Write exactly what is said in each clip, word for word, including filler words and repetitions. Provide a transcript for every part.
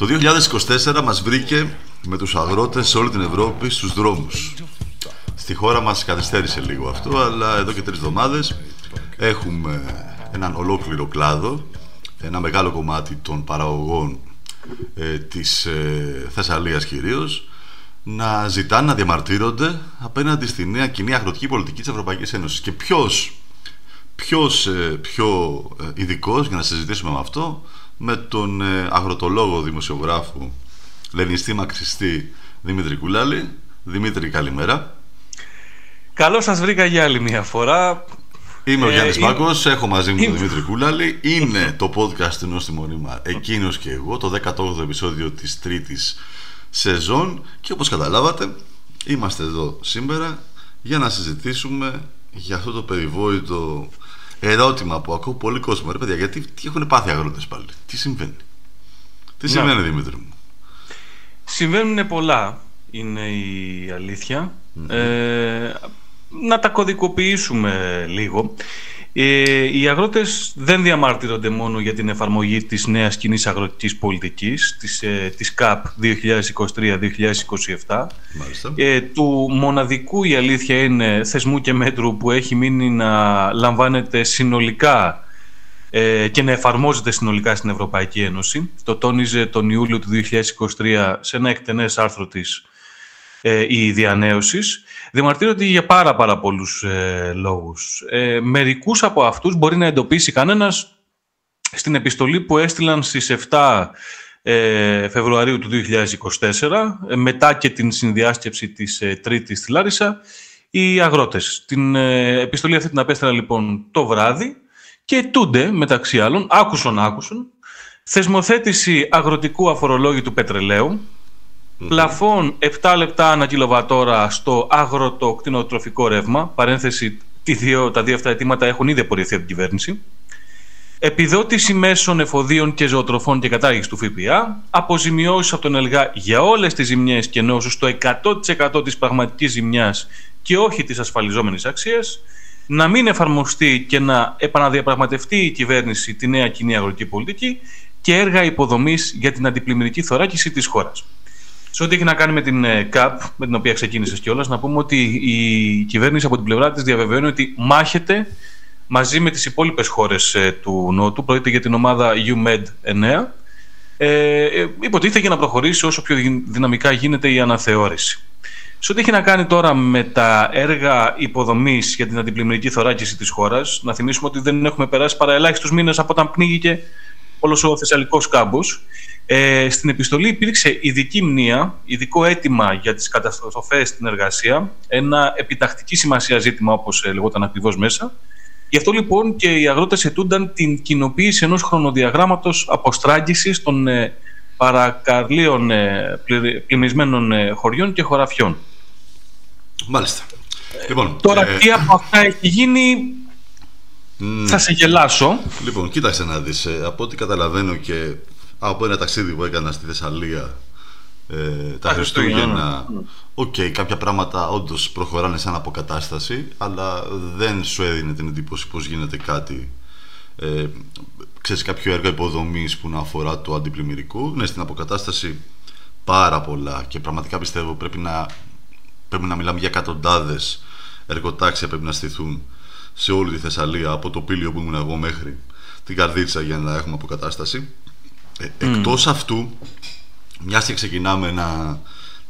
Το δύο χιλιάδες είκοσι τέσσερα μας βρήκε με τους αγρότες σε όλη την Ευρώπη στους δρόμους. Στη χώρα μας καθυστέρησε λίγο αυτό, αλλά εδώ και τρεις εβδομάδες έχουμε έναν ολόκληρο κλάδο, ένα μεγάλο κομμάτι των παραγωγών ε, της ε, Θεσσαλίας κυρίως, να ζητάνε, να διαμαρτύρονται απέναντι στη νέα κοινή αγροτική πολιτική της Ευρωπαϊκής Ένωσης. Και ποιος, ποιος ε, πιο ειδικός για να συζητήσουμε με αυτό, με τον ε, αγροτολόγο δημοσιογράφο, λενιστή μαξιστή Δημήτρη Κουλάλη. Δημήτρη, καλημέρα. Καλώς σας βρήκα για άλλη μια φορά. Είμαι ε, ο Γιάννης Βάκος, είμαι... έχω μαζί μου τον Δημήτρη Κουλάλη. Είναι το podcast του Νόστιμον ήμαρ, εκείνος και εγώ, το δέκατο όγδοο επεισόδιο της τρίτης σεζόν. Και όπως καταλάβατε, είμαστε εδώ σήμερα για να συζητήσουμε για αυτό το περιβόητο ερώτημα που ακούω πολύ κόσμο. Ρε παιδιά, γιατί τι έχουν πάθει αγρότες πάλι, τι συμβαίνει, τι συμβαίνει να. Δημήτρη μου? Συμβαίνουν πολλά, είναι η αλήθεια. Mm-hmm. Ε, να τα κωδικοποιήσουμε λίγο. Ε, οι αγρότες δεν διαμαρτύρονται μόνο για την εφαρμογή της νέας κοινής αγροτικής πολιτικής, της, ε, της ΚΑΠ δύο χιλιάδες είκοσι τρία δύο χιλιάδες είκοσι επτά, ε, του μοναδικού, η αλήθεια είναι, θεσμού και μέτρου που έχει μείνει να λαμβάνεται συνολικά ε, και να εφαρμόζεται συνολικά στην Ευρωπαϊκή Ένωση. Το τόνιζε τον Ιούλιο του δύο χιλιάδες είκοσι τρία σε ένα εκτενές άρθρο της Ε, η διανέωσης. Διαμαρτύρονται για πάρα πάρα πολλούς ε, λόγους. Ε, μερικούς από αυτούς μπορεί να εντοπίσει κανένας στην επιστολή που έστειλαν στις επτά ε, Φεβρουαρίου του δύο χιλιάδες είκοσι τέσσερα, ε, μετά και την συνδιάσκεψη της ε, Τρίτης στη Λάρισα, οι αγρότες. Την ε, επιστολή αυτή την απέστειλαν λοιπόν το βράδυ και αιτούνται, μεταξύ άλλων, άκουσον άκουσον, θεσμοθέτηση αγροτικού αφορολόγητου πετρελαίου, πλαφών επτά λεπτά ανά κιλοβατόρα στο αγροτοκτηνοτροφικό ρεύμα, παρένθεση, τι δύο, τα δύο αυτά αιτήματα έχουν ήδη απορριφθεί από την κυβέρνηση, επιδότηση μέσων εφοδίων και ζωοτροφών και κατάργηση του ΦΠΑ, αποζημιώσεις από τον ΕΛΓΑ για όλες τις ζημιές και νόσους στο εκατό τοις εκατό της πραγματικής ζημιάς και όχι της ασφαλιζόμενης αξίας, να μην εφαρμοστεί και να επαναδιαπραγματευτεί η κυβέρνηση τη νέα κοινή αγροτική πολιτική και έργα υποδομής για την αντιπλημμυρική θωράκιση της χώρας. Σε ό,τι έχει να κάνει με την ΚΑΠ, με την οποία ξεκίνησες κιόλας, να πούμε ότι η κυβέρνηση από την πλευρά της διαβεβαιώνει ότι μάχεται μαζί με τις υπόλοιπες χώρες του Νότου. Πρόκειται για την ομάδα γιου μεντ εννιά. Ε, υποτίθεται για να προχωρήσει όσο πιο δυναμικά γίνεται η αναθεώρηση. Σε ό,τι έχει να κάνει τώρα με τα έργα υποδομής για την αντιπλημμυρική θωράκιση της χώρας, να θυμίσουμε ότι δεν έχουμε περάσει παρά ελάχιστους μήνες από όταν πνίγηκε όλος ο Θεσσαλικός κάμπος. Ε, στην επιστολή υπήρξε ειδική μνήα, ειδικό αίτημα για τις καταστροφές στην εργασία, ένα επιτακτική σημασία ζήτημα, όπως ε, λεγόταν ακριβώς μέσα. Γι' αυτό λοιπόν και οι αγρότες αιτούνταν την κοινοποίηση ενός χρονοδιαγράμματος αποστράγγισης των ε, παρακαρλίων ε, πλημμυσμένων ε, χωριών και χωραφιών. Μάλιστα. Λοιπόν, τώρα ε... τι από αυτά έχει γίνει... Mm. Θα σε γελάσω. Λοιπόν, κοίταξε να δεις. Από ό,τι καταλαβαίνω και από ένα ταξίδι που έκανα στη Θεσσαλία ε, τα Χριστούγεννα, οκ, okay, κάποια πράγματα όντως προχωράνε σαν αποκατάσταση, αλλά δεν σου έδινε την εντύπωση πως γίνεται κάτι, ε, ξέρεις, κάποιο έργο υποδομής που να αφορά το αντιπλημμυρικό. Ναι, στην αποκατάσταση πάρα πολλά, και πραγματικά πιστεύω πρέπει να, πρέπει να μιλάμε για εκατοντάδες εργοτάξια πρέπει να στηθούν σε όλη τη Θεσσαλία, από το Πήλιο που ήμουν εγώ μέχρι την Καρδίτσα, για να έχουμε αποκατάσταση. Ε, mm. Εκτός αυτού, μιας και ξεκινάμε να,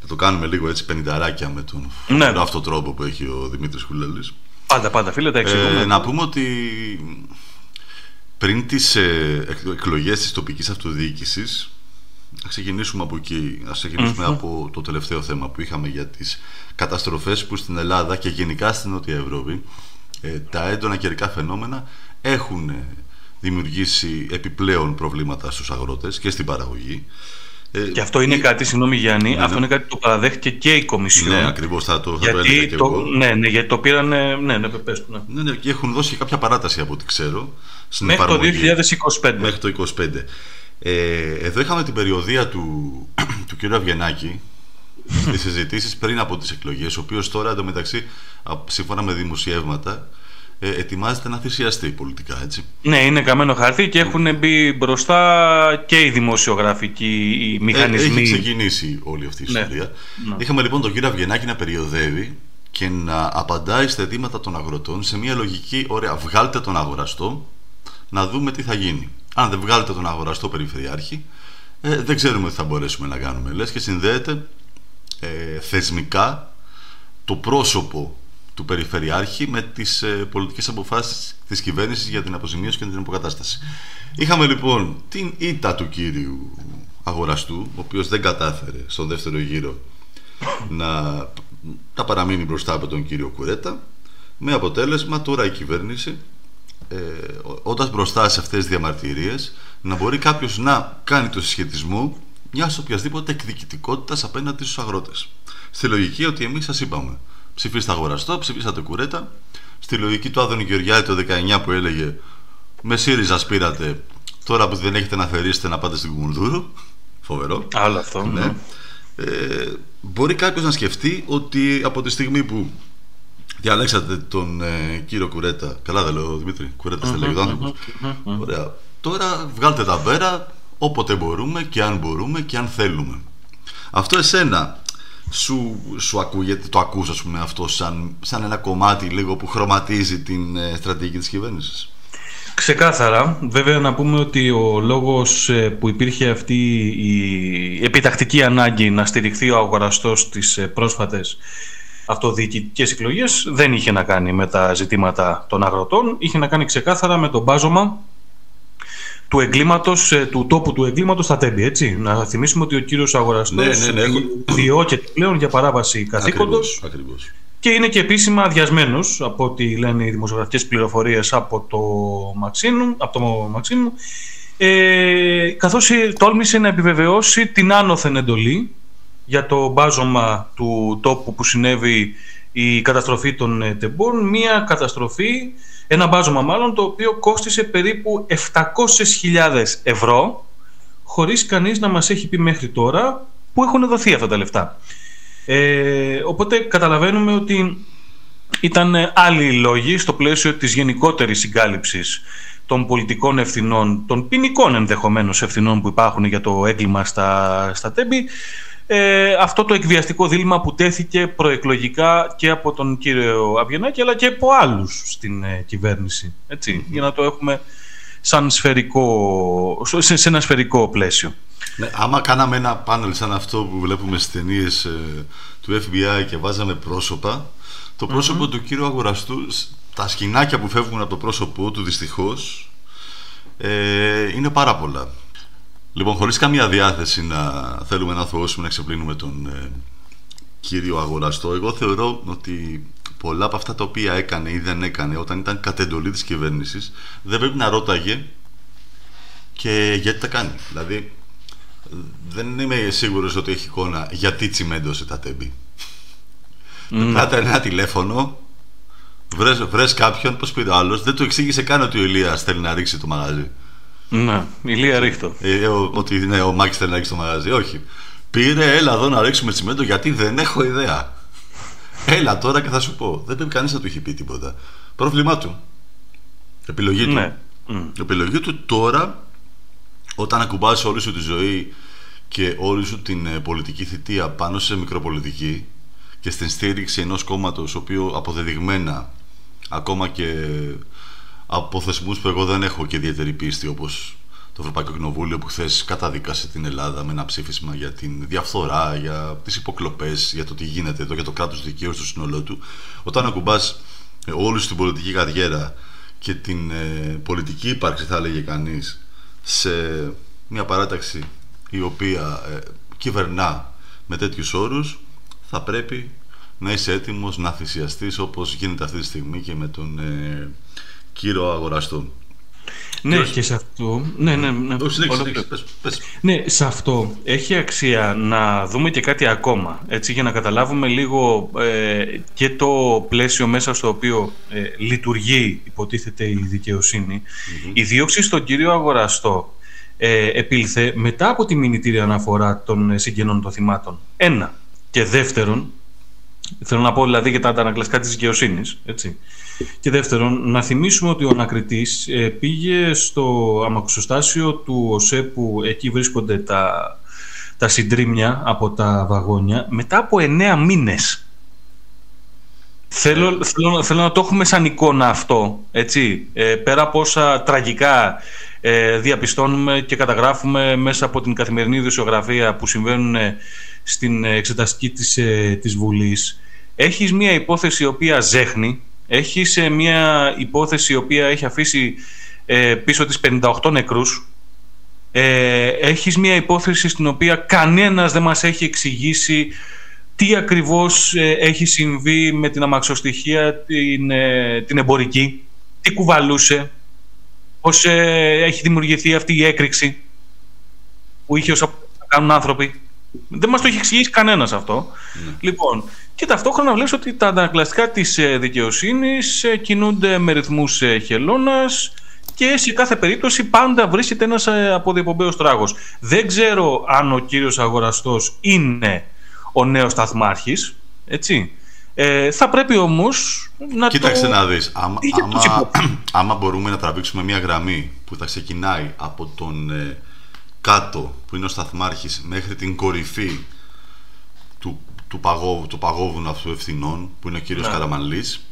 να το κάνουμε λίγο έτσι πενηνταράκια με τον ναι. αυτόν τρόπο που έχει ο Δημήτρης Κουλάλης. Πάντα, πάντα φίλε, τα εξηγούμε. Ε, να πούμε ότι πριν τις ε, εκλογές της τοπικής αυτοδιοίκησης, να ξεκινήσουμε από εκεί, να ξεκινήσουμε mm-hmm. από το τελευταίο θέμα που είχαμε για τις καταστροφές που στην Ελλάδα και γενικά στην Νότια Ευρώπη, τα έντονα καιρικά φαινόμενα έχουν δημιουργήσει επιπλέον προβλήματα στους αγρότες και στην παραγωγή. Και αυτό είναι ε... κάτι, συγγνώμη Γιάννη, ναι, αυτό είναι κάτι που παραδέχτηκε και η Κομισιόν. Ναι, ακριβώς, θα το, θα το έλεγα και το, εγώ. Ναι, ναι, γιατί το πήραν, ναι, ναι, ναι, ναι, ναι, και έχουν δώσει κάποια παράταση από ό,τι ξέρω. Στην μέχρι παραγωγή, το δύο χιλιάδες είκοσι πέντε. Μέχρι το είκοσι πέντε. Ε, εδώ είχαμε την περιοδεία του, του κ. Αυγενάκη, στις συζητήσεις πριν από τις εκλογές, ο οποίος τώρα εντωμεταξύ, σύμφωνα με δημοσιεύματα, ε, ετοιμάζεται να θυσιαστεί πολιτικά, έτσι. Ναι, είναι καμένο χαρτί και έχουν μπει μπροστά και οι δημοσιογραφικοί οι μηχανισμοί. Ε, έχει ξεκινήσει όλη αυτή η ιστορία. Ναι. Είχαμε λοιπόν τον κύριο Αυγενάκη να περιοδεύει και να απαντάει στα αιτήματα των αγροτών σε μια λογική, ωραία, βγάλτε τον αγοραστό να δούμε τι θα γίνει. Αν δεν βγάλετε τον αγοραστό περιφερειάρχη, ε, δεν ξέρουμε τι θα μπορέσουμε να κάνουμε. Λες και συνδέεται ε, θεσμικά το πρόσωπο του περιφερειάρχη με τις ε, πολιτικές αποφάσεις της κυβέρνησης για την αποζημίωση και την αποκατάσταση. Είχαμε λοιπόν την ήττα του κύριου αγοραστού, ο οποίος δεν κατάφερε στον δεύτερο γύρο να, να παραμείνει μπροστά από τον κύριο Κουρέτα, με αποτέλεσμα τώρα η κυβέρνηση, Ε, όταν μπροστά σε αυτές τις διαμαρτυρίες, να μπορεί κάποιος να κάνει το συσχετισμό μιας οποιασδήποτε εκδικητικότητας απέναντι στους αγρότες. Στη λογική ότι εμείς σας είπαμε, ψηφίστε αγοραστό, ψηφίσατε Κουρέτα. Στη λογική του Άδωνη Γεωργιάδη το δεκαεννιά που έλεγε με ΣΥΡΙΖΑ πήρατε, τώρα που δεν έχετε να αφαιρίσετε να πάτε στην Κουμουνδούρου. Φοβερό. Άλλο αυτό. Ναι. Ε, μπορεί κάποιος να σκεφτεί ότι από τη στιγμή που διαλέξατε τον ε, κύριο Κουρέτα. Καλά δεν λέω, Δημήτρη. Κουρέτα θα λέγεται ο άνθρωπος. Ωραία. Τώρα βγάλτε τα πέρα όποτε μπορούμε και αν μπορούμε και αν θέλουμε. Αυτό εσένα σου, σου ακούγεται, το ακούς ας πούμε αυτό σαν, σαν ένα κομμάτι λίγο που χρωματίζει την ε, στρατηγική της κυβέρνησης. Ξεκάθαρα. Βέβαια να πούμε ότι ο λόγος που υπήρχε αυτή η επιτακτική ανάγκη να στηριχθεί ο αγοραστός στις πρόσφατες αυτοδιοικητικές εκλογές δεν είχε να κάνει με τα ζητήματα των αγροτών, είχε να κάνει ξεκάθαρα με το μπάζωμα του εγκλήματος, του τόπου του εγκλήματος στα Τέμπη, έτσι. Να θυμίσουμε ότι ο κύριος αγοραστός ναι, ναι, ναι, διώκεται πλέον για παράβαση καθήκοντος ακριβώς, και είναι και επίσημα αδειασμένος από ό,τι λένε οι δημοσιογραφικές πληροφορίες από το Μαξίνου, από το Μαξίνου ε, καθώς τόλμησε να επιβεβαιώσει την άνωθεν εντολή για το μπάζωμα του τόπου που συνέβη η καταστροφή των τεμπών, μια καταστροφή, ένα μπάζωμα μάλλον, το οποίο κόστισε περίπου επτακόσιες χιλιάδες ευρώ, χωρίς κανείς να μας έχει πει μέχρι τώρα που έχουν δοθεί αυτά τα λεφτά. Ε, οπότε καταλαβαίνουμε ότι ήταν άλλοι λόγοι στο πλαίσιο της γενικότερης συγκάλυψης των πολιτικών ευθυνών, των ποινικών ενδεχομένως ευθυνών που υπάρχουν για το έγκλημα στα, στα Τέμπη, Ε, αυτό το εκβιαστικό δίλημμα που τέθηκε προεκλογικά και από τον κύριο Αυγενάκη αλλά και από άλλους στην ε, κυβέρνηση, έτσι, mm-hmm. για να το έχουμε σαν σφαιρικό, σε, σε ένα σφαιρικό πλαίσιο. Ναι, άμα κάναμε ένα πάνελ σαν αυτό που βλέπουμε στις ταινίες ε, του εφ μπι άι και βάζαμε πρόσωπα, το πρόσωπο mm-hmm. του κύριου αγοραστού, τα σκηνάκια που φεύγουν από το πρόσωπό του δυστυχώς ε, είναι πάρα πολλά. Λοιπόν, χωρίς καμία διάθεση να θέλουμε να αθωώσουμε, να ξεπλύνουμε τον ε, κύριο αγοραστό, εγώ θεωρώ ότι πολλά από αυτά τα οποία έκανε ή δεν έκανε όταν ήταν κατ' εντολή της κυβέρνησης δεν πρέπει να ρώταγε και γιατί τα κάνει. Δηλαδή, δεν είμαι σίγουρος ότι έχει εικόνα γιατί τσιμέντωσε τα Τέμπη. Mm. Κάτα ένα τηλέφωνο, βρες, βρες κάποιον, πώς πήρε ο άλλος, δεν του εξήγησε καν ότι ο Ηλίας θέλει να ρίξει το μαγαζί. Ναι, Ηλία ρίχτω. Ε, ο, ότι ναι, ο Μάκης θέλει να ρίξει το μαγαζί. Όχι. Πήρε, έλα εδώ να ρίξουμε τσιμέντο γιατί δεν έχω ιδέα. Έλα τώρα και θα σου πω. Δεν πρέπει κανείς να του έχει πει τίποτα. Πρόβλημά του. Επιλογή του. Ναι. Επιλογή του τώρα, όταν ακουμπάς όλη σου τη ζωή και όλη σου την πολιτική θητεία πάνω σε μικροπολιτική και στην στήριξη ενός κόμματος, το οποίο αποδεδειγμένα ακόμα και από θεσμούς που εγώ δεν έχω και ιδιαίτερη πίστη, όπως το Ευρωπαϊκό Κοινοβούλιο που χθες καταδίκασε την Ελλάδα με ένα ψήφισμα για την διαφθορά, για τις υποκλοπές, για το τι γίνεται εδώ, για το κράτος δικαίου στο σύνολό του. Όταν ακουμπάς όλους την πολιτική καριέρα και την ε, πολιτική ύπαρξη, θα έλεγε κανείς, σε μια παράταξη η οποία ε, κυβερνά με τέτοιους όρους, θα πρέπει να είσαι έτοιμος να θυσιαστείς, όπως γίνεται αυτή τη στιγμή και με τον ε, κύριο αγοραστού. Ναι, Λες. και σε αυτό. Ναι, ναι, ναι. Πες, πες. Ναι, σε αυτό έχει αξία να δούμε και κάτι ακόμα, έτσι, για να καταλάβουμε λίγο ε, και το πλαίσιο μέσα στο οποίο ε, λειτουργεί, υποτίθεται, η δικαιοσύνη. Mm-hmm. Η δίωξη στον κύριο αγοραστό ε, επήλθε μετά από τη μηνυτήρια αναφορά των συγγενών των θυμάτων. Ένα. Και δεύτερον, θέλω να πω δηλαδή για τα αντανακλαστικά της δικαιοσύνης, έτσι. Και δεύτερον, να θυμίσουμε ότι ο ανακριτής πήγε στο αμακοσοστάσιο του ΟΣΕ, που εκεί βρίσκονται τα, τα συντρίμμια από τα βαγόνια, μετά από εννέα μήνες. Θέλω, θέλω, θέλω να το έχουμε σαν εικόνα αυτό, έτσι, ε, πέρα από όσα τραγικά ε, διαπιστώνουμε και καταγράφουμε μέσα από την καθημερινή ειδησιογραφία που συμβαίνουν στην εξεταστική της, ε, της Βουλής. Έχεις μια υπόθεση η οποία ζέχνει, έχεις ε, μια υπόθεση η οποία έχει αφήσει ε, πίσω τις πενήντα οκτώ νεκρούς, ε, έχεις μια υπόθεση στην οποία κανένας δεν μας έχει εξηγήσει τι ακριβώς ε, έχει συμβεί με την αμαξοστοιχεία, την, ε, την εμπορική, τι κουβαλούσε, πώς ε, έχει δημιουργηθεί αυτή η έκρηξη που είχε όσα κάνουν άνθρωποι. Δεν μας το έχει εξηγήσει κανένας αυτό. Ναι. Λοιπόν, και ταυτόχρονα βλέπεις ότι τα αντανακλαστικά της ε, δικαιοσύνης ε, κινούνται με ρυθμούς ε, χελώνας, και σε κάθε περίπτωση πάντα βρίσκεται ένας ε, αποδιοπομπαίος τράγος. Δεν ξέρω αν ο κύριος Αγοραστός είναι ο νέος σταθμάρχης, έτσι. Ε, θα πρέπει όμως να Κοίταξε το... να δεις, άμα, άμα, άμα μπορούμε να τραβήξουμε μια γραμμή που θα ξεκινάει από τον ε, κάτω, που είναι ο σταθμάρχης, μέχρι την κορυφή του, του, παγώ, του παγόβουνου αυτού ευθυνών, που είναι ο κύριος, ναι, Καραμανλής.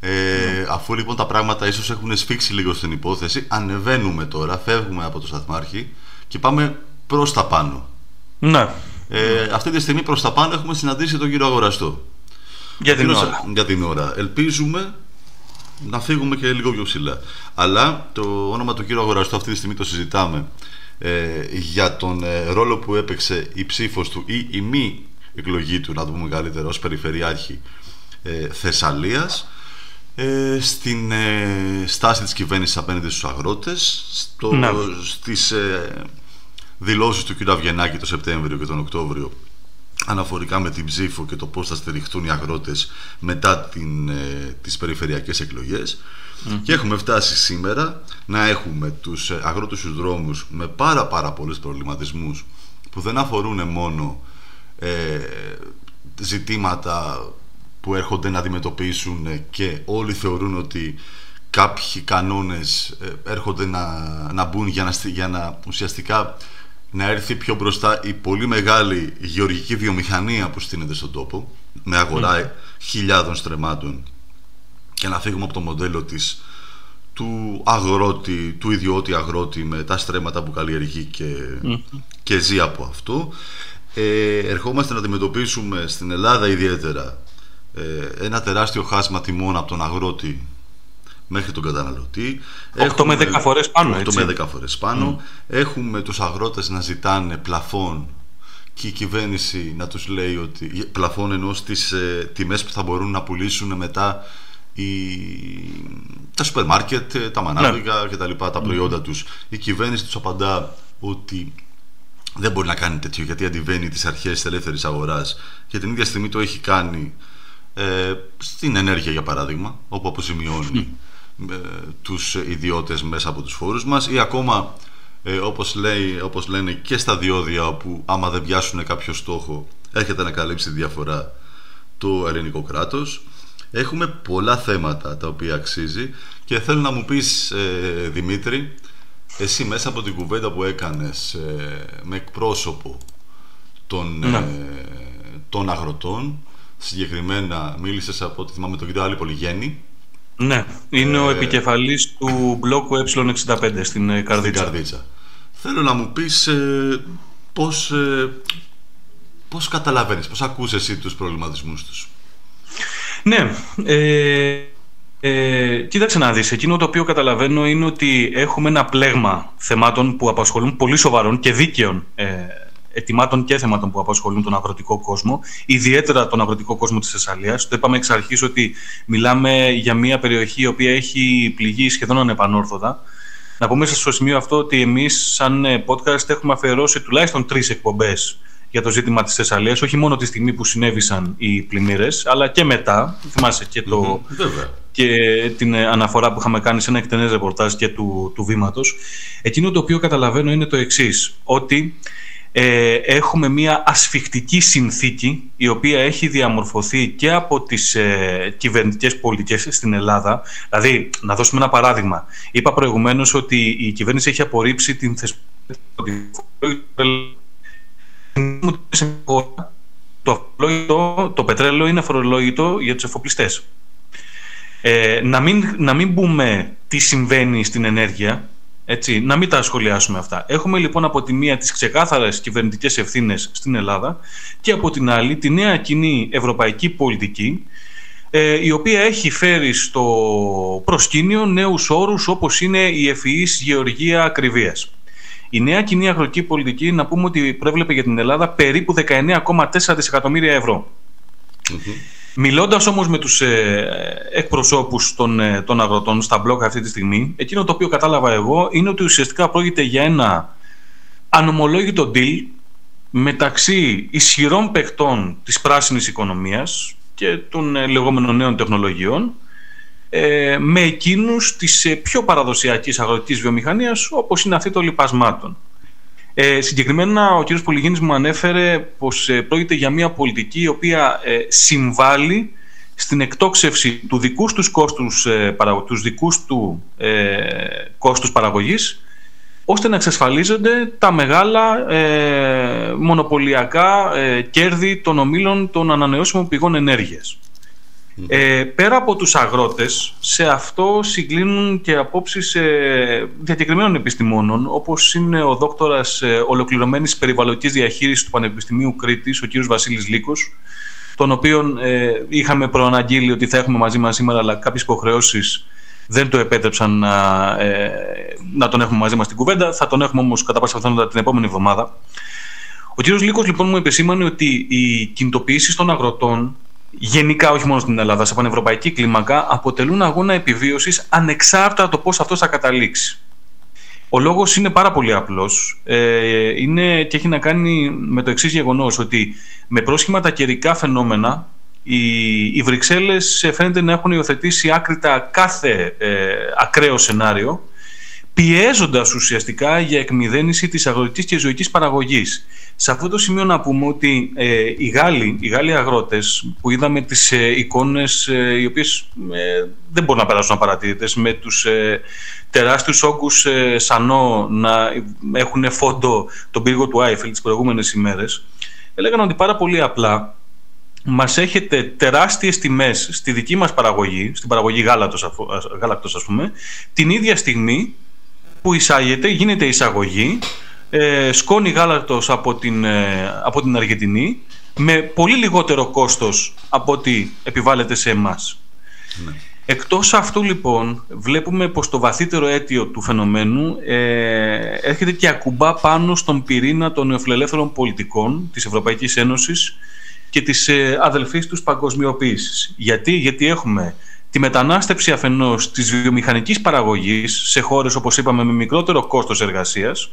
Ε, ναι. Αφού λοιπόν τα πράγματα ίσως έχουν σφίξει λίγο στην υπόθεση, ανεβαίνουμε τώρα, φεύγουμε από τον σταθμάρχη και πάμε προς τα πάνω. Ναι. Ε, αυτή τη στιγμή προς τα πάνω έχουμε συναντήσει τον κύριο Αγοραστό για την, ώρα. για την ώρα. Ελπίζουμε να φύγουμε και λίγο πιο ψηλά. Αλλά το όνομα του κύριου Αγοραστό αυτή τη στιγμή το συζητάμε ε, για τον ε, ρόλο που έπαιξε η ψήφος του ή η μη εκλογή του, να το πούμε καλύτερα, ως Περιφερειάρχη ε, Θεσσαλίας, ε, στην ε, στάση της κυβέρνησης απέναντι στους αγρότες, στο, ναι. στις... Ε, δηλώσεις του κ. Αυγενάκη το Σεπτέμβριο και τον Οκτώβριο αναφορικά με την ψήφο και το πώς θα στηριχτούν οι αγρότες μετά την, ε, τις περιφερειακές εκλογές. Mm. Και έχουμε φτάσει σήμερα να έχουμε τους αγρότες στους δρόμους με πάρα πάρα πολλούς προβληματισμούς που δεν αφορούν μόνο ε, ζητήματα που έρχονται να αντιμετωπίσουν, και όλοι θεωρούν ότι κάποιοι κανόνες έρχονται να, να μπουν για να, για να ουσιαστικά να έρθει πιο μπροστά η πολύ μεγάλη γεωργική βιομηχανία που στείνεται στον τόπο, με αγορά mm. χιλιάδων στρεμμάτων, και να φύγουμε από το μοντέλο της, του αγρότη, του ιδιώτη αγρότη με τα στρέμματα που καλλιεργεί και, mm. και ζει από αυτό. Ε, ερχόμαστε να αντιμετωπίσουμε στην Ελλάδα ιδιαίτερα ε, ένα τεράστιο χάσμα τιμών από τον αγρότη μέχρι τον καταναλωτή. οκτώ με δέκα φορές πάνω. οκτώ με δέκα φορές πάνω. Mm. Έχουμε τους αγρότες να ζητάνε πλαφόν και η κυβέρνηση να τους λέει ότι. Πλαφόν εννοώ στις ε, τιμές που θα μπορούν να πουλήσουν μετά οι, τα σούπερ μάρκετ, τα μανάβικα yeah. κτλ. Τα, τα προϊόντα mm. τους. Η κυβέρνηση τους απαντά ότι δεν μπορεί να κάνει τέτοιο, γιατί αντιβαίνει τις αρχές της ελεύθερης αγοράς, και την ίδια στιγμή το έχει κάνει ε, στην ενέργεια, για παράδειγμα, όπου αποζημιώνει mm. τους ιδιώτες μέσα από τους φόρους μας, ή ακόμα ε, όπως, λέει, όπως λένε και στα διόδια, όπου άμα δεν πιάσουν κάποιο στόχο έρχεται να καλύψει τη διαφορά το ελληνικό κράτος. Έχουμε πολλά θέματα τα οποία αξίζει, και θέλω να μου πεις ε, Δημήτρη, εσύ μέσα από την κουβέντα που έκανες ε, με εκπρόσωπο των, ε, των αγροτών, συγκεκριμένα μίλησες, από ό,τι θυμάμαι, τον κύριο Άλλη Πολυγένη. Ναι, είναι ε, ο επικεφαλής του μπλόκου Ε εξήντα πέντε στην Καρδίτσα. Καρδίτσα. Θέλω να μου πεις ε, πώς, ε, πώς καταλαβαίνεις, πώς ακούς εσύ τους προβληματισμούς τους. Ναι, ε, ε, κοίταξε να δεις, εκείνο το οποίο καταλαβαίνω είναι ότι έχουμε ένα πλέγμα θεμάτων που απασχολούν, πολύ σοβαρών και δίκαιων ε, ετοιμάτων και θεμάτων που απασχολούν τον αγροτικό κόσμο, ιδιαίτερα τον αγροτικό κόσμο της Θεσσαλίας. Το είπαμε εξ αρχής ότι μιλάμε για μια περιοχή η οποία έχει πληγεί σχεδόν ανεπανόρθωτα. Να πούμε στο σημείο αυτό ότι εμείς, σαν podcast, έχουμε αφιερώσει τουλάχιστον τρεις εκπομπές για το ζήτημα της Θεσσαλίας, όχι μόνο τη στιγμή που συνέβησαν οι πλημμύρες, αλλά και μετά. Θυμάσαι και, το... mm-hmm, και την αναφορά που είχαμε κάνει σε ένα εκτενές ρεπορτάζ και του, του Βήματος. Εκείνο το οποίο καταλαβαίνω είναι το εξής, ότι ε, έχουμε μια ασφικτική συνθήκη η οποία έχει διαμορφωθεί και από τις ε, κυβερνητικές πολιτικές στην Ελλάδα. Δηλαδή, να δώσουμε ένα παράδειγμα. Είπα προηγουμένως ότι η κυβέρνηση έχει απορρίψει την θεσμότητα. Το πετρέλαιο είναι αφορολόγητο για τους εφοπλιστές. Ε, να, μην, να μην μπούμε τι συμβαίνει στην ενέργεια, έτσι, να μην τα σχολιάσουμε αυτά. Έχουμε λοιπόν από τη μία τις ξεκάθαρες κυβερνητικές ευθύνες στην Ελλάδα και από την άλλη τη νέα κοινή ευρωπαϊκή πολιτική, ε, η οποία έχει φέρει στο προσκήνιο νέους όρους όπως είναι η ευφυής γεωργία ακριβίας. Η νέα κοινή αγροτική πολιτική, να πούμε ότι προέβλεπε για την Ελλάδα περίπου δεκαεννέα κόμμα τέσσερα δισεκατομμύρια ευρώ. Mm-hmm. Μιλώντας όμως με τους ε, εκπροσώπους των, ε, των αγροτών στα blog αυτή τη στιγμή, εκείνο το οποίο κατάλαβα εγώ είναι ότι ουσιαστικά πρόκειται για ένα ανομολόγητο deal μεταξύ ισχυρών παικτών της πράσινης οικονομίας και των ε, λεγόμενων νέων τεχνολογιών, ε, με εκείνους της ε, πιο παραδοσιακής αγροτικής βιομηχανίας, όπως είναι αυτή των λιπασμάτων. Ε, συγκεκριμένα ο κ. Πολυγένης μου ανέφερε πως ε, πρόκειται για μια πολιτική η οποία ε, συμβάλλει στην εκτόξευση του δικούς τους κόστους, ε, παρα, τους δικούς του, ε, κόστους παραγωγής, ώστε να εξασφαλίζονται τα μεγάλα ε, μονοπωλιακά ε, κέρδη των ομίλων των ανανεώσιμων πηγών ενέργειας. Mm. Ε, πέρα από τους αγρότες, σε αυτό συγκλίνουν και απόψεις ε, διακεκριμένων επιστημόνων, όπως είναι ο δόκτορας ε, ολοκληρωμένης περιβαλλοντικής διαχείρισης του Πανεπιστημίου Κρήτης, ο κύριος Βασίλης Λύκος, τον οποίον ε, είχαμε προαναγγείλει ότι θα έχουμε μαζί μας σήμερα, αλλά κάποιες υποχρεώσεις δεν το επέτρεψαν να, ε, να τον έχουμε μαζί μας στην κουβέντα. Θα τον έχουμε όμως κατά πάσα πιθανότητα την επόμενη εβδομάδα. Ο κύριος Λύκος λοιπόν μου επεσήμανε ότι οι κινητοποιήσεις των αγροτών, γενικά, όχι μόνο στην Ελλάδα, σε πανευρωπαϊκή κλίμακα, αποτελούν αγώνα επιβίωσης ανεξάρτητα από το πώς αυτός θα καταλήξει. Ο λόγος είναι πάρα πολύ απλός ε, είναι και έχει να κάνει με το εξής γεγονός, ότι με πρόσχημα τα καιρικά φαινόμενα, οι, οι Βρυξέλλες φαίνεται να έχουν υιοθετήσει άκρητα κάθε ε, ακραίο σενάριο, πιέζοντας ουσιαστικά για εκμυδένιση της αγροτικής και ζωικής παραγωγής. Σε αυτό το σημείο να πούμε ότι ε, οι, Γάλλοι, οι Γάλλοι αγρότες, που είδαμε τις ε, εικόνες ε, οι οποίες ε, δεν μπορούν να περάσουν απαρατήρητες, με τους ε, τεράστιους όγκους ε, σανό να έχουν φόντο τον πύργο του Άιφελ τις προηγούμενες ημέρες, έλεγαν ότι πάρα πολύ απλά μας έχετε τεράστιες τιμές στη δική μας παραγωγή, στην παραγωγή γάλακτος, γάλακτος ας πούμε, την ίδια στιγμή που εισάγεται, γίνεται εισαγωγή ε, σκόνη γάλακτος από την, ε, από την Αργεντινή με πολύ λιγότερο κόστος από ό,τι επιβάλλεται σε εμάς. Ναι. Εκτός αυτού λοιπόν βλέπουμε πως το βαθύτερο αίτιο του φαινομένου ε, έρχεται και ακουμπά πάνω στον πυρήνα των νεοφιλελεύθερων πολιτικών της Ευρωπαϊκής Ένωσης και της ε, αδελφής τους παγκοσμιοποίησης. Γιατί, γιατί έχουμε τη μετανάστευση αφενός της βιομηχανικής παραγωγής σε χώρες, όπως είπαμε, με μικρότερο κόστος εργασίας,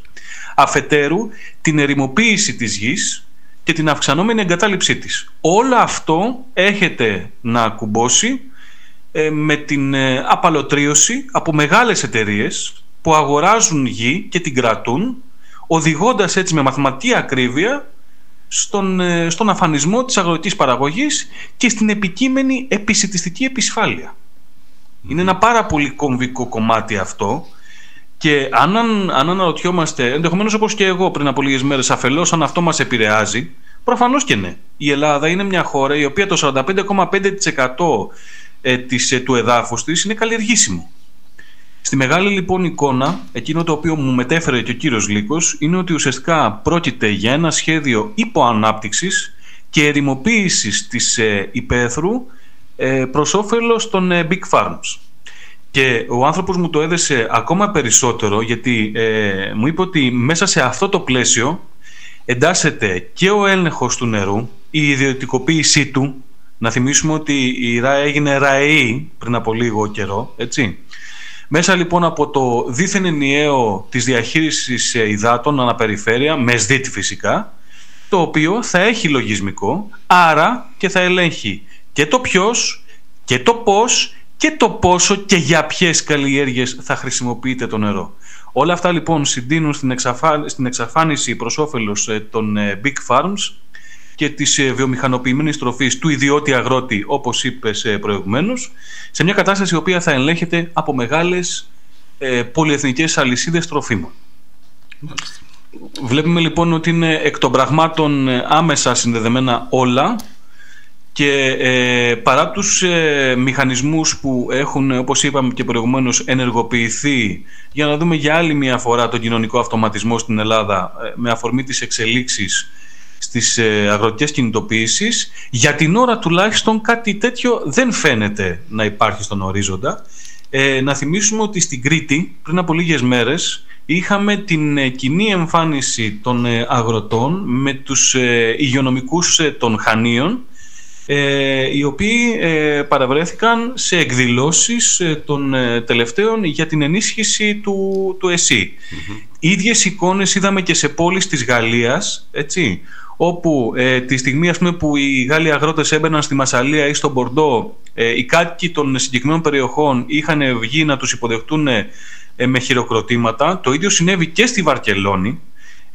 αφετέρου την ερημοποίηση της γης και την αυξανόμενη εγκατάλειψή της. Όλο αυτό έχετε να ακουμπώσει ε, με την ε, απαλωτρίωση από μεγάλες εταιρείες που αγοράζουν γη και την κρατούν, οδηγώντας έτσι με μαθηματική ακρίβεια Στον, στον αφανισμό της αγροτικής παραγωγής και στην επικείμενη επισιτιστική επισφάλεια. Mm. Είναι ένα πάρα πολύ κομβικό κομμάτι αυτό, και αν, αν αναρωτιόμαστε, ενδεχομένως όπως και εγώ πριν από λίγες μέρες, αφελώς αν αυτό μας επηρεάζει, προφανώς και ναι. Η Ελλάδα είναι μια χώρα η οποία το σαράντα πέντε κόμμα πέντε τοις εκατό της, του εδάφους της είναι καλλιεργήσιμο. Στη μεγάλη λοιπόν εικόνα, εκείνο το οποίο μου μετέφερε και ο κύριος Λύκος, είναι ότι ουσιαστικά πρόκειται για ένα σχέδιο υποανάπτυξης και ερημοποίησης της ε, υπαίθρου ε, προς όφελος των ε, big farms. Και ο άνθρωπος μου το έδεσε ακόμα περισσότερο, γιατί ε, μου είπε ότι μέσα σε αυτό το πλαίσιο εντάσσεται και ο έλεγχος του νερού, η ιδιωτικοποίησή του. Να θυμίσουμε ότι η ΡΑΕ έγινε ΡΑΕΗ πριν από λίγο καιρό, έτσι. Μέσα λοιπόν από το δίθεν ενιαίο της διαχείρισης υδάτων αναπεριφέρεια, με ΣΔΙΤ φυσικά, το οποίο θα έχει λογισμικό, άρα και θα ελέγχει και το ποιος και το πώς και το πόσο και για ποιες καλλιέργειες θα χρησιμοποιείται το νερό. Όλα αυτά λοιπόν συντείνουν στην, εξαφα... στην εξαφάνιση προς όφελος των Big Farms και της βιομηχανοποιημένης τροφής του ιδιώτη αγρότη, όπως είπες προηγουμένως, σε μια κατάσταση η οποία θα ελέγχεται από μεγάλες πολυεθνικές αλυσίδες τροφίμων. Μάλιστα. Βλέπουμε λοιπόν ότι είναι εκ των πραγμάτων άμεσα συνδεδεμένα όλα και ε, παρά τους ε, μηχανισμούς που έχουν, όπως είπαμε και προηγουμένως, ενεργοποιηθεί για να δούμε για άλλη μια φορά τον κοινωνικό αυτοματισμό στην Ελλάδα με αφορμή τις εξελίξεις στις ε, αγροτικές κινητοποιήσεις, για την ώρα τουλάχιστον κάτι τέτοιο δεν φαίνεται να υπάρχει στον ορίζοντα. Ε, να θυμίσουμε ότι στην Κρήτη πριν από λίγες μέρες είχαμε την κοινή εμφάνιση των αγροτών με τους υγειονομικούς των Χανίων, οι οποίοι παραβρέθηκαν σε εκδηλώσεις των τελευταίων για την ενίσχυση του, του ΕΣΥ. Mm-hmm. Ίδιες εικόνες είδαμε και σε πόλεις της Γαλλίας, έτσι, όπου ε, τη στιγμή ας πούμε, που οι Γάλλοι αγρότες έμπαιναν στη Μασσαλία ή στον Μπορντό, ε, οι κάτοικοι των συγκεκριμένων περιοχών είχαν βγει να τους υποδεχτούν με χειροκροτήματα. Το ίδιο συνέβη και στη Βαρκελόνη,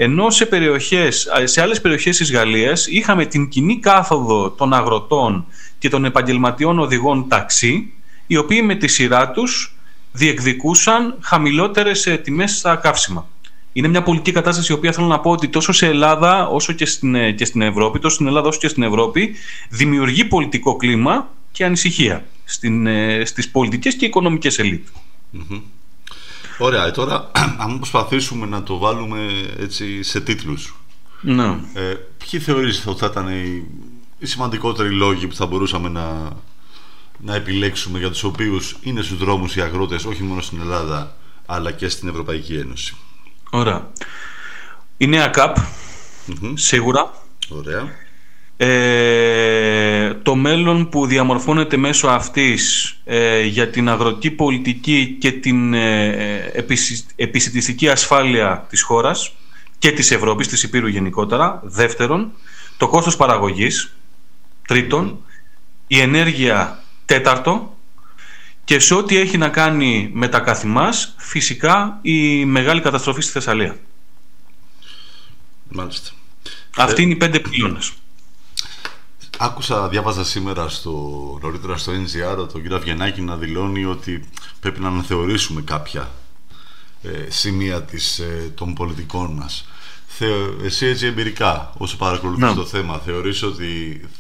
ενώ σε, περιοχές, σε άλλες περιοχές της Γαλλίας είχαμε την κοινή κάθοδο των αγροτών και των επαγγελματιών οδηγών ταξί, οι οποίοι με τη σειρά τους διεκδικούσαν χαμηλότερες τιμές στα καύσιμα. Είναι μια πολιτική κατάσταση η οποία θέλω να πω ότι τόσο σε Ελλάδα όσο και στην, και στην Ευρώπη, τόσο στην Ελλάδα όσο και στην Ευρώπη, δημιουργεί πολιτικό κλίμα και ανησυχία στην, στις πολιτικές και οικονομικές ελίτ. Mm-hmm. Ωραία, τώρα αν προσπαθήσουμε να το βάλουμε έτσι σε τίτλους, no. ε, ποιοι θεωρείς ότι θα ήταν οι, οι σημαντικότεροι λόγοι που θα μπορούσαμε να, να επιλέξουμε, για τους οποίους είναι στους δρόμους οι αγρότες, όχι μόνο στην Ελλάδα αλλά και στην Ευρωπαϊκή Ένωση? Ωραία, η νέα ΚΑΠ, mm-hmm. σίγουρα. Ωραία. Ε, το μέλλον που διαμορφώνεται μέσω αυτής ε, για την αγροτική πολιτική και την ε, επισυ, επισυτιστική ασφάλεια της χώρας και της Ευρώπης, της Υπήρου γενικότερα. Δεύτερον, το κόστος παραγωγής. Τρίτον, η ενέργεια. Τέταρτο, και σε ό,τι έχει να κάνει με τα καθημάς, φυσικά η μεγάλη καταστροφή στη Θεσσαλία. Μάλιστα. Αυτοί είναι οι πέντε πυλώνες. Άκουσα, διάβαζα σήμερα στο, νωρίτερα στο εν τζι αρ τον κύριο Αυγενάκη να δηλώνει ότι πρέπει να αναθεωρήσουμε κάποια ε, σημεία της, ε, των πολιτικών μας. Θεω, εσύ έτσι εμπειρικά, όσο παρακολουθείς το θέμα, θεωρείς ότι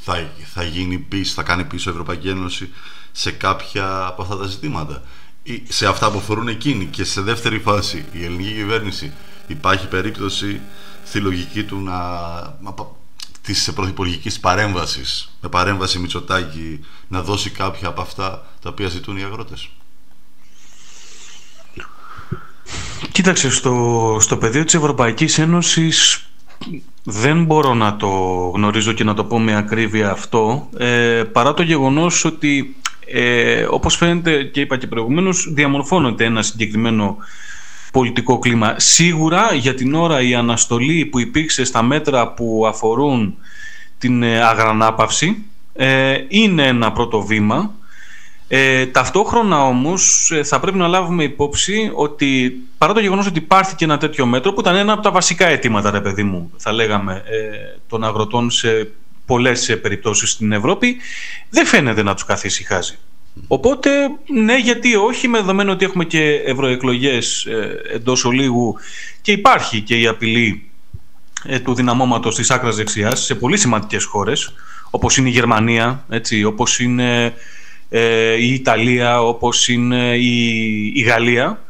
θα, θα, γίνει πίσω, θα κάνει πίσω η Ευρωπαϊκή Ένωση σε κάποια από αυτά τα ζητήματα, ή σε αυτά που αφορούν εκείνοι? Και σε δεύτερη φάση, η ελληνική κυβέρνηση, υπάρχει περίπτωση στη λογική του να... να της πρωθυπουργικής παρέμβασης, με παρέμβαση Μητσοτάκη, να δώσει κάποια από αυτά τα οποία ζητούν οι αγρότες? Κοίταξε, στο, στο πεδίο της Ευρωπαϊκής Ένωσης δεν μπορώ να το γνωρίζω και να το πω με ακρίβεια αυτό, ε, παρά το γεγονός ότι ε, όπως φαίνεται και είπα και προηγουμένως, διαμορφώνεται ένα συγκεκριμένο πολιτικό κλίμα. Σίγουρα για την ώρα η αναστολή που υπήρξε στα μέτρα που αφορούν την αγρανάπαυση ε, είναι ένα πρώτο βήμα. Ε, ταυτόχρονα όμως θα πρέπει να λάβουμε υπόψη ότι παρά το γεγονός ότι υπάρχει και ένα τέτοιο μέτρο που ήταν ένα από τα βασικά αιτήματα, ρε παιδί μου, θα λέγαμε, ε, των αγροτών σε πολλές περιπτώσεις στην Ευρώπη, δεν φαίνεται να τους καθησυχάζει. Οπότε, ναι, γιατί όχι, με δεδομένο ότι έχουμε και ευρωεκλογές ε, εντός ολίγου και υπάρχει και η απειλή ε, του δυναμώματος της άκρας δεξιάς σε πολύ σημαντικές χώρες, όπως είναι η Γερμανία, έτσι, όπως είναι ε, η Ιταλία, όπως είναι η, η Γαλλία.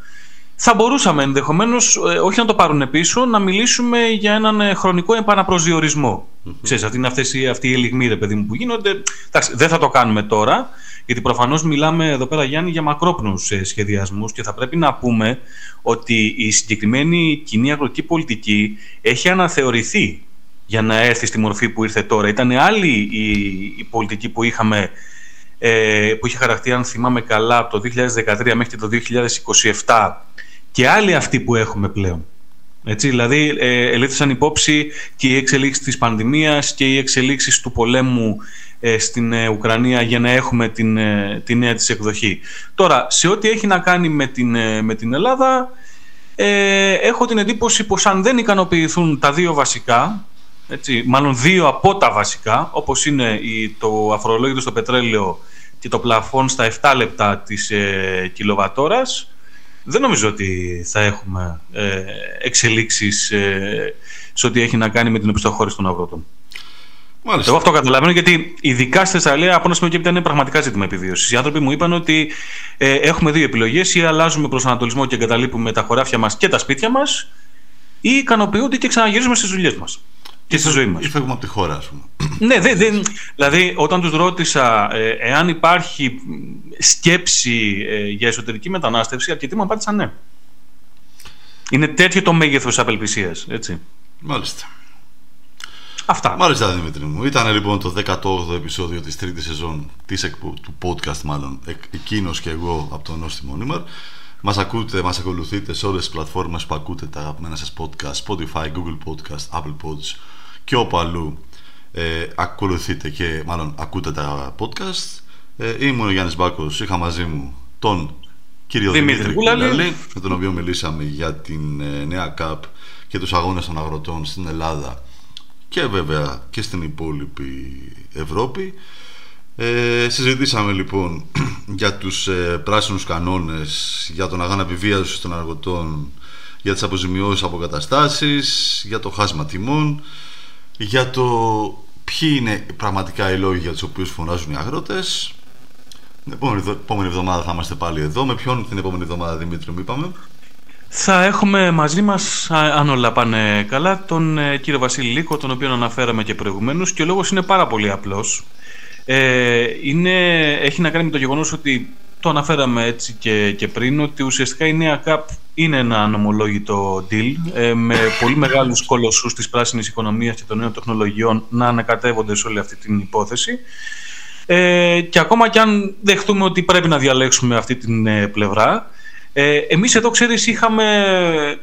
Θα μπορούσαμε ενδεχομένως, ε, όχι να το πάρουν πίσω, να μιλήσουμε για έναν χρονικό επαναπροσδιορισμό. Mm-hmm. Ξέρεις, αυτή είναι αυτές, αυτή η ελιγμή, ρε παιδί μου, που γίνονται. Εντάξει, δεν θα το κάνουμε τώρα, γιατί προφανώς μιλάμε εδώ πέρα, Γιάννη, για μακρόπνοους σχεδιασμούς και θα πρέπει να πούμε ότι η συγκεκριμένη κοινή αγροτική πολιτική έχει αναθεωρηθεί για να έρθει στη μορφή που ήρθε τώρα. Ήταν άλλη η, η πολιτική που είχαμε, ε, που είχε χαρακτεί, αν θυμάμαι καλά, από το δύο χιλιάδες δεκατρία μέχρι και το δύο χιλιάδες είκοσι επτά, και άλλη αυτή που έχουμε πλέον. Έτσι, δηλαδή ε, ελήφθησαν υπόψη και οι εξελίξεις της πανδημίας και οι εξελίξεις του πολέμου ε, στην ε, Ουκρανία για να έχουμε την, ε, τη νέα της εκδοχή. Τώρα, σε ό,τι έχει να κάνει με την, ε, με την Ελλάδα, ε, έχω την εντύπωση πως αν δεν ικανοποιηθούν τα δύο βασικά, έτσι, μάλλον δύο από τα βασικά, όπως είναι η, το αφορολόγητο στο πετρέλαιο και το πλαφόν στα επτά λεπτά της ε, κιλοβατόρας, δεν νομίζω ότι θα έχουμε ε, εξελίξεις ε, σε ό,τι έχει να κάνει με την επιστοχώρηση των αγρότων. Μάλιστα. Εγώ αυτό καταλαβαίνω, γιατί ειδικά στη Θεσσαλία, από ένα σημείο και έπειτα, είναι πραγματικά ζήτημα επιβίωσης. Οι άνθρωποι μου είπαν ότι ε, έχουμε δύο επιλογές: ή αλλάζουμε προς ανατολισμό και εγκαταλείπουμε τα χωράφια μας και τα σπίτια μας, ή ικανοποιούνται και ξαναγυρίζουμε στις δουλειές μας και στη ζωή μας. Ή φεύγουμε από τη χώρα, ας πούμε. Ναι, δε, δε, δηλαδή όταν τους ρώτησα ε, εάν υπάρχει σκέψη ε, για εσωτερική μετανάστευση, αρκετοί μου απάντησαν ναι. Είναι τέτοιο το μέγεθος της απελπισίας, έτσι. Μάλιστα. Αυτά. Μάλιστα, Δημήτρη μου. Ήταν λοιπόν το δέκατο όγδοο επεισόδιο της τρίτης σεζόν της, του podcast, μάλλον εκείνος και εγώ από τον Νόστιμον ήμαρ. Μας ακούτε, μας ακολουθείτε σε όλες τις πλατφόρμες που ακούτε τα αγαπημένα σας podcast, Spotify, Google Podcast, Apple Pods και όπου αλλού ε, ακολουθείτε και μάλλον ακούτε τα podcast. Ε, ήμουν ο Γιάννης Μπάκος, είχα μαζί μου τον κύριο Δημήτρη Κουλάλη, με τον οποίο μιλήσαμε για την ε, νέα ΚΑΠ και τους αγώνες των αγροτών στην Ελλάδα και βέβαια και στην υπόλοιπη Ευρώπη. Ε, συζητήσαμε λοιπόν για τους ε, πράσινους κανόνες, για τον αγώνα επιβίωσης των αγροτών, για τις αποζημιώσεις από καταστάσεις, για το χάσμα τιμών, για το ποιοι είναι πραγματικά οι λόγοι για τους οποίους φωνάζουν οι αγρότες. Την επόμενη, επόμενη εβδομάδα θα είμαστε πάλι εδώ. Με ποιον την επόμενη εβδομάδα, Δημήτρη μου, είπαμε? Θα έχουμε μαζί μας, αν όλα πάνε καλά, τον ε, κύριο Βασίλη Λύκο, τον οποίο αναφέραμε και προηγουμένως, και ο λόγος είναι πάρα πολύ απλός. Είναι, έχει να κάνει με το γεγονός ότι το αναφέραμε έτσι και, και πριν, ότι ουσιαστικά η νέα ΚΑΠ είναι ένα ανομολόγητο deal ε, με πολύ μεγάλους κολοσσούς της πράσινης οικονομίας και των νέων τεχνολογιών να ανακατεύονται σε όλη αυτή την υπόθεση, ε, και ακόμα κι αν δεχτούμε ότι πρέπει να διαλέξουμε αυτή την πλευρά, ε, εμείς εδώ, ξέρεις, είχαμε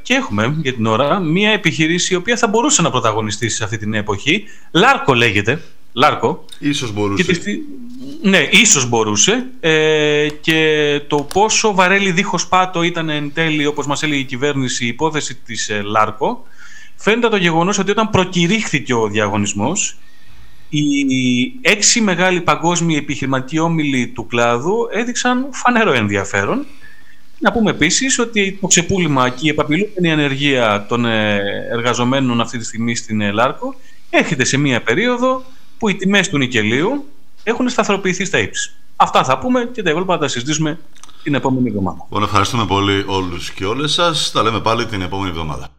και έχουμε για την ώρα μια επιχειρήση η οποία θα μπορούσε να πρωταγωνιστήσει σε αυτή την εποχή. ΛΑΡΚΟ λέγεται. ΛΑΡΚΟ. Ίσως μπορούσε. Και τη... Ναι, ίσως μπορούσε. Ε, και το πόσο βαρέλι δίχως πάτο ήταν εν τέλει, όπως μας έλεγε η κυβέρνηση, η υπόθεση της ε, ΛΑΡΚΟ, φαίνεται το γεγονός ότι όταν προκηρύχθηκε ο διαγωνισμός, οι έξι μεγάλοι παγκόσμιοι επιχειρηματικοί όμιλοι του κλάδου έδειξαν φανερό ενδιαφέρον. Να πούμε επίσης ότι το ξεπούλημα και η επαπειλούμενη ανεργία των ε, εργαζομένων αυτή τη στιγμή στην ε, ΛΑΡΚΟ έρχεται σε μία περίοδο που οι τιμές του νικελίου έχουν σταθεροποιηθεί στα ύψη. Αυτά θα πούμε και τα υπόλοιπα θα τα συζητήσουμε την επόμενη εβδομάδα. Ευχαριστούμε πολύ όλους και όλες σας. Τα λέμε πάλι την επόμενη εβδομάδα.